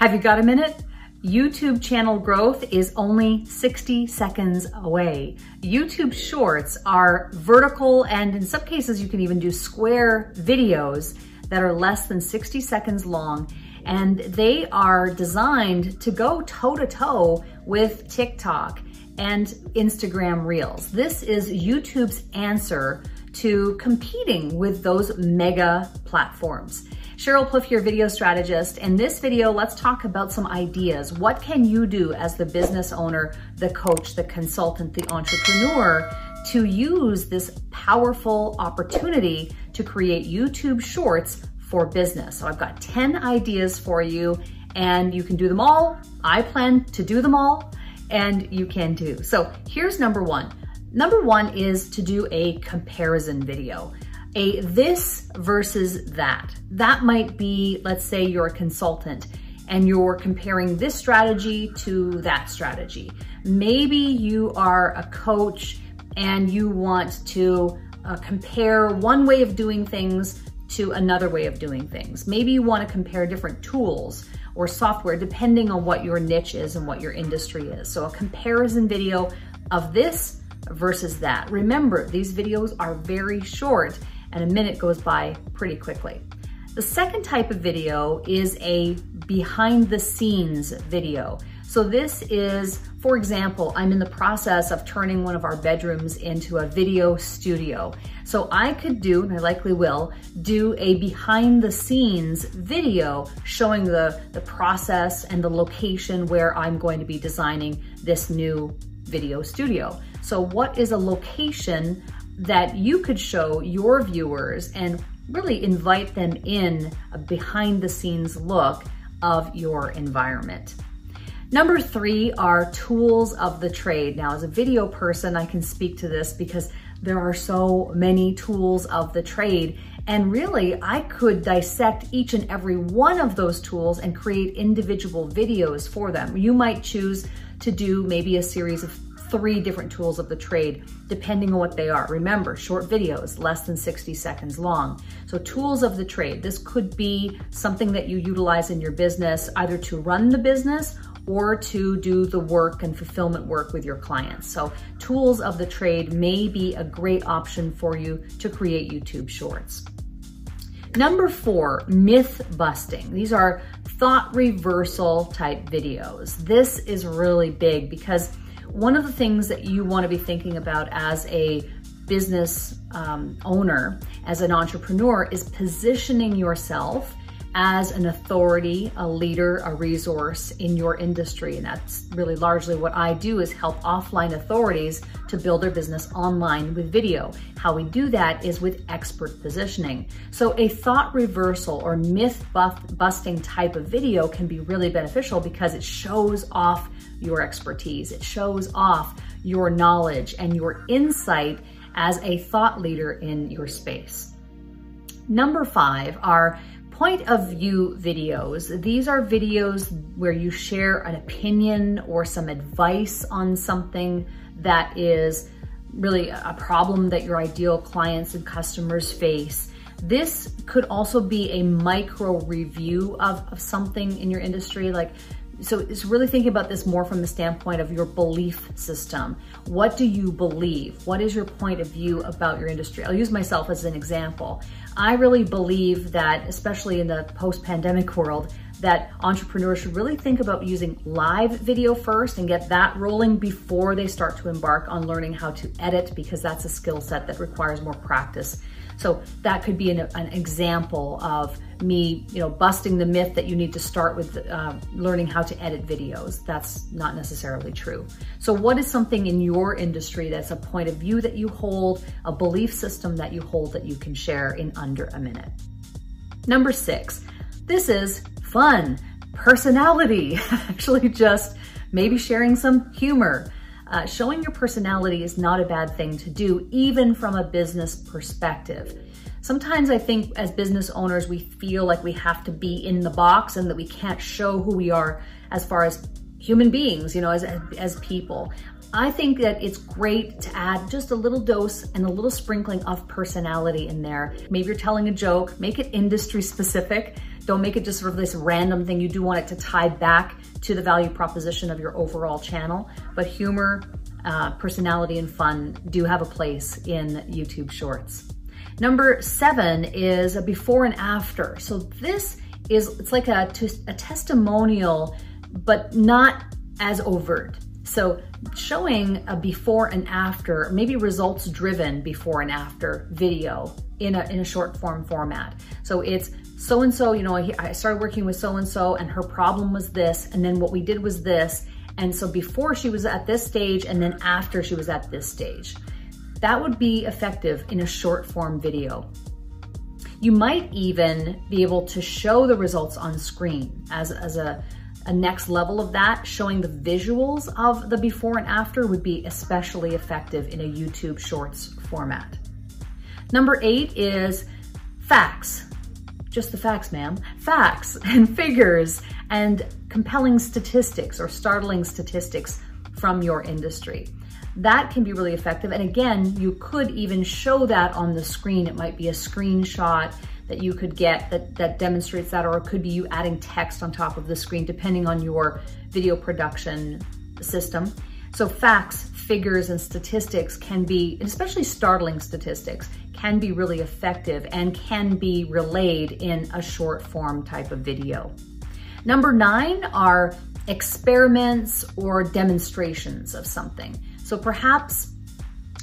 Have you got a minute? YouTube channel growth is only 60 seconds away. YouTube Shorts are vertical, and in some cases you can even do square videos that are less than 60 seconds long, and they are designed to go toe-to-toe with TikTok and Instagram Reels. This is YouTube's answer to competing with those mega platforms. Cheryl Plouffe here, video strategist. In this video, let's talk about some ideas. What can you do as the business owner, the coach, the consultant, the entrepreneur to use this powerful opportunity to create YouTube Shorts for business? So I've got 10 ideas for you, and you can do them all. I plan to do them all, and you can too. So here's number one. Number one is to do a comparison video. A this versus that. That might be, let's say you're a consultant and you're comparing this strategy to that strategy. Maybe you are a coach and you want to compare one way of doing things to another way of doing things. Maybe you want to compare different tools or software depending on what your niche is and what your industry is. So a comparison video of this versus that. Remember, these videos are very short, and a minute goes by pretty quickly. The second type of video is a behind the scenes video. So this is, for example, I'm in the process of turning one of our bedrooms into a video studio. So I could do, and I likely will, do a behind the scenes video showing the process and the location where I'm going to be designing this new video studio. So what is a location that you could show your viewers and really invite them in a behind the scenes look of your environment. Number three are tools of the trade. Now, as a video person, I can speak to this because there are so many tools of the trade, and really I could dissect each and every one of those tools and create individual videos for them. You might choose to do maybe a series of 3 different tools of the trade, depending on what they are. Remember, short videos, less than 60 seconds long. So tools of the trade, this could be something that you utilize in your business, either to run the business or to do the work and fulfillment work with your clients. So tools of the trade may be a great option for you to create YouTube Shorts. Number 4, myth busting. These are thought reversal type videos. This is really big because one of the things that you want to be thinking about as a business owner, as an entrepreneur, is positioning yourself as an authority, a leader, a resource in your industry. And that's really largely what I do, is help offline authorities to build their business online with video. How we do that is with expert positioning. So a thought reversal or myth busting type of video can be really beneficial because it shows off your expertise. It shows off your knowledge and your insight as a thought leader in your space. Number 5 are point of view videos. These are videos where you share an opinion or some advice on something that is really a problem that your ideal clients and customers face. This could also be a micro review of something in your industry. So it's really thinking about this more from the standpoint of your belief system. What do you believe? What is your point of view about your industry? I'll use myself as an example. I really believe that, especially in the post-pandemic world, that entrepreneurs should really think about using live video first and get that rolling before they start to embark on learning how to edit, because that's a skill set that requires more practice. So that could be an example of me, busting the myth that you need to start with learning how to edit videos. That's not necessarily true. So what is something in your industry that's a point of view that you hold, a belief system that you hold, that you can share in under a minute? Number 6, this is fun, personality, actually just maybe sharing some humor. Showing your personality is not a bad thing to do, even from a business perspective. Sometimes I think as business owners, we feel like we have to be in the box and that we can't show who we are as far as human beings, as people. I think that it's great to add just a little dose and a little sprinkling of personality in there. Maybe you're telling a joke, make it industry specific. Don't make it just sort of this random thing. You do want it to tie back to the value proposition of your overall channel, but humor, personality, and fun do have a place in YouTube Shorts. Number 7 is a before and after. So this is, it's like a testimonial, but not as overt. So showing a before and after, maybe results driven before and after video in a short form format. So it's so-and-so, you know, I started working with so-and-so and her problem was this, and then what we did was this. And so before she was at this stage and then after she was at this stage. That would be effective in a short form video. You might even be able to show the results on screen as a next level of that. Showing the visuals of the before and after would be especially effective in a YouTube Shorts format. Number 8 is facts. Just the facts, ma'am. Facts and figures and compelling statistics or startling statistics from your industry. That can be really effective. And again, you could even show that on the screen. It might be a screenshot that you could get that demonstrates that, or it could be you adding text on top of the screen, depending on your video production system. So facts, figures, and statistics can be, especially startling statistics, can be really effective and can be relayed in a short form type of video. Number 9 are experiments or demonstrations of something. So perhaps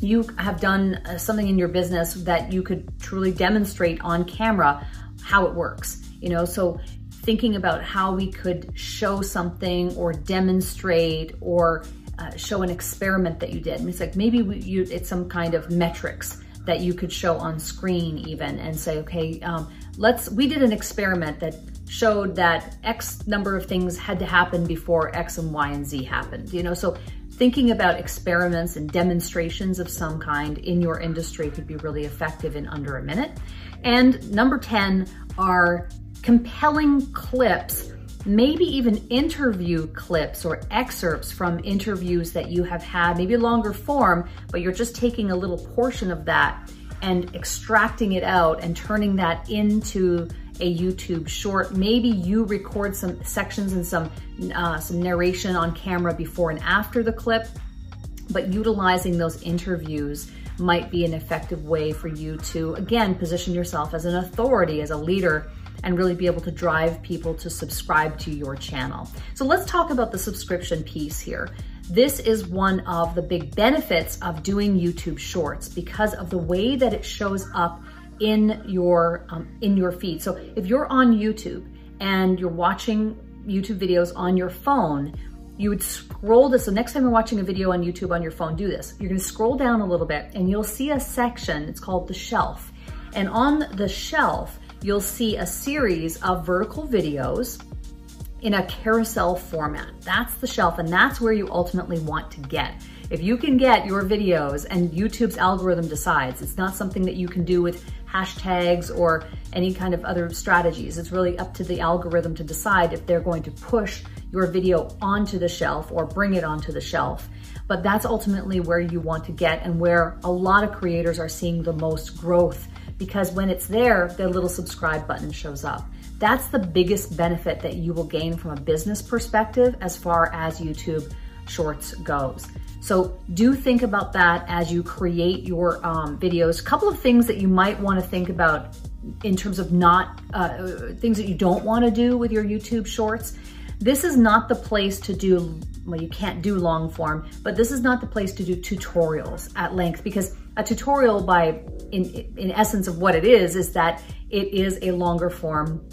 you have done something in your business that you could truly demonstrate on camera how it works, you know, so thinking about how we could show something or demonstrate or show an experiment that you did. And it's like maybe it's some kind of metrics that you could show on screen even and say, okay, we did an experiment that showed that X number of things had to happen before X and Y and Z happened, you know, so thinking about experiments and demonstrations of some kind in your industry could be really effective in under a minute. And number 10 are compelling clips, maybe even interview clips or excerpts from interviews that you have had, maybe longer form, but you're just taking a little portion of that and extracting it out and turning that into a YouTube short. Maybe you record some sections and some narration on camera before and after the clip, but utilizing those interviews might be an effective way for you to, again, position yourself as an authority, as a leader, and really be able to drive people to subscribe to your channel. So let's talk about the subscription piece here. This is one of the big benefits of doing YouTube Shorts because of the way that it shows up in your feed. So if you're on YouTube and you're watching YouTube videos on your phone, you would scroll this. So next time you're watching a video on YouTube on your phone, do this. You're gonna scroll down a little bit and you'll see a section, it's called the shelf. And on the shelf, you'll see a series of vertical videos in a carousel format. That's the shelf, and that's where you ultimately want to get. If you can get your videos and YouTube's algorithm decides, it's not something that you can do with hashtags or any kind of other strategies. It's really up to the algorithm to decide if they're going to push your video onto the shelf or bring it onto the shelf. But that's ultimately where you want to get and where a lot of creators are seeing the most growth, because when it's there, their little subscribe button shows up. That's the biggest benefit that you will gain from a business perspective as far as YouTube Shorts goes. So do think about that as you create your videos. A couple of things that you might want to think about in terms of things that you don't want to do with your YouTube Shorts. This is not the place to do, well, you can't do long form, but this is not the place to do tutorials at length, because a tutorial in essence of what it is that it is a longer form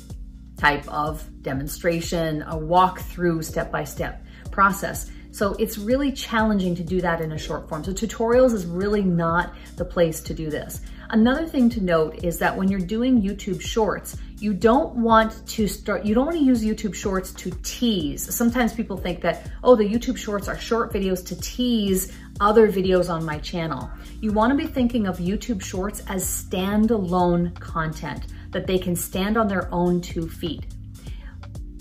type of demonstration, a walkthrough step-by-step process. So it's really challenging to do that in a short form. So tutorials is really not the place to do this. Another thing to note is that when you're doing YouTube Shorts, you don't want to use YouTube Shorts to tease. Sometimes people think that, oh, the YouTube Shorts are short videos to tease other videos on my channel. You want to be thinking of YouTube Shorts as standalone content that they can stand on their own two feet.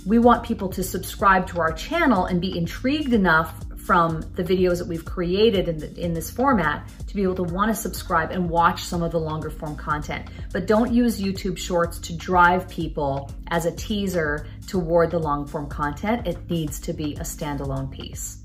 We want people to subscribe to our channel and be intrigued enough from the videos that we've created in this format to be able to want to subscribe and watch some of the longer form content. But don't use YouTube Shorts to drive people as a teaser toward the long form content. It needs to be a standalone piece.